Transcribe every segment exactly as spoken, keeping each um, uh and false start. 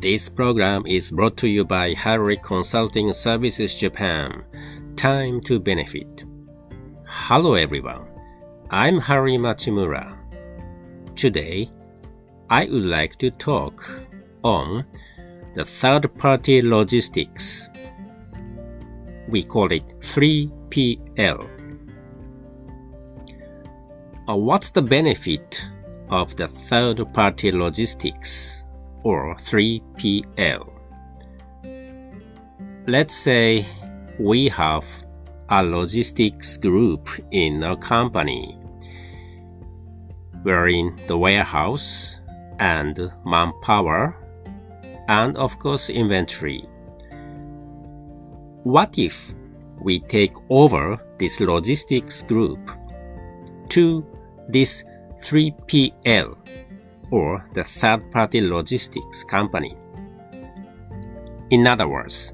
This program is brought to you by Harri Consulting Services Japan. Time to benefit. Hello everyone. I'm Harri Matsumura. Today, I would like to talk on the third-party logistics. We call it three P L. Uh, what's the benefit of the third-party logistics or three P L? Let's say we have a logistics group in a company, wherein the warehouse and manpower and of course inventory. What if we take over this logistics group to this three P L or the third-party logistics company? In other words,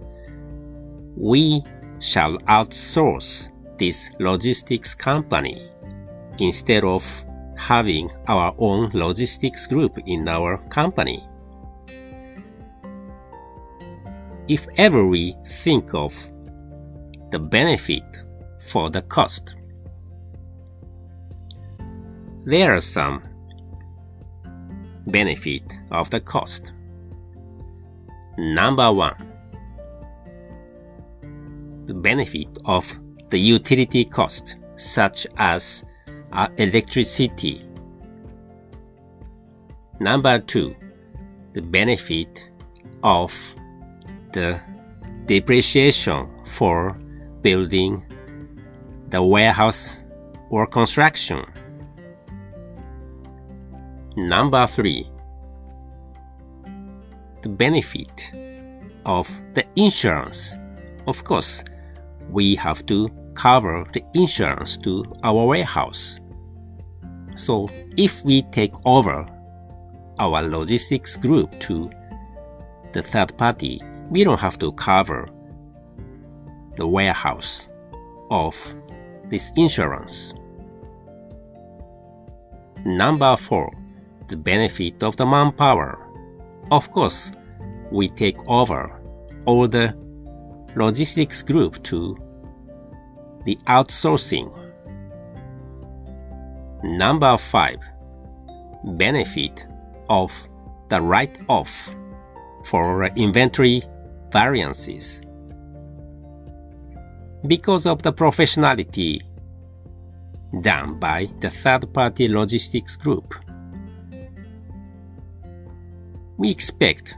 we shall outsource this logistics company instead of having our own logistics group in our company. If ever we think of the benefit for the cost, there are some benefit of the cost. Number one, the benefit of the utility cost, such as uh, electricity. Number two, the benefit of the depreciation for building the warehouse or construction. Number three, the benefit of the insurance. Of course, we have to cover the insurance to our warehouse. So if we take over our logistics group to the third party, we don't have to cover the warehouse of this insurance. Number four, the benefit of the manpower. Of course, we take over all the logistics group to the outsourcing. Number five, benefit of the write-off for inventory variances. Because of the professionality done by the third-party logistics group, we expect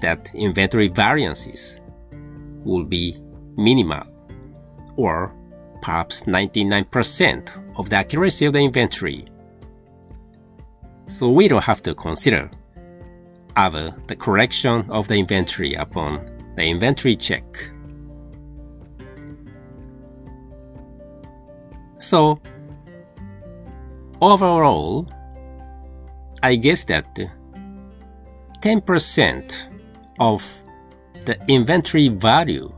that inventory variances will be minimal, or perhaps ninety-nine percent of the accuracy of the inventory. So we don't have to consider either the correction of the inventory upon the inventory check. So overall, I guess that ten percent of the inventory value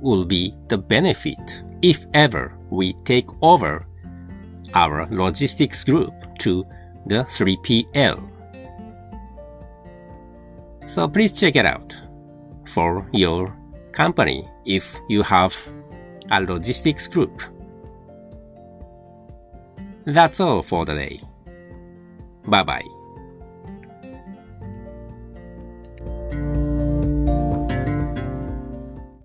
will be the benefit if ever we take over our logistics group to the three P L. So please check it out for your company if you have a logistics group. That's all for the day. Bye-bye.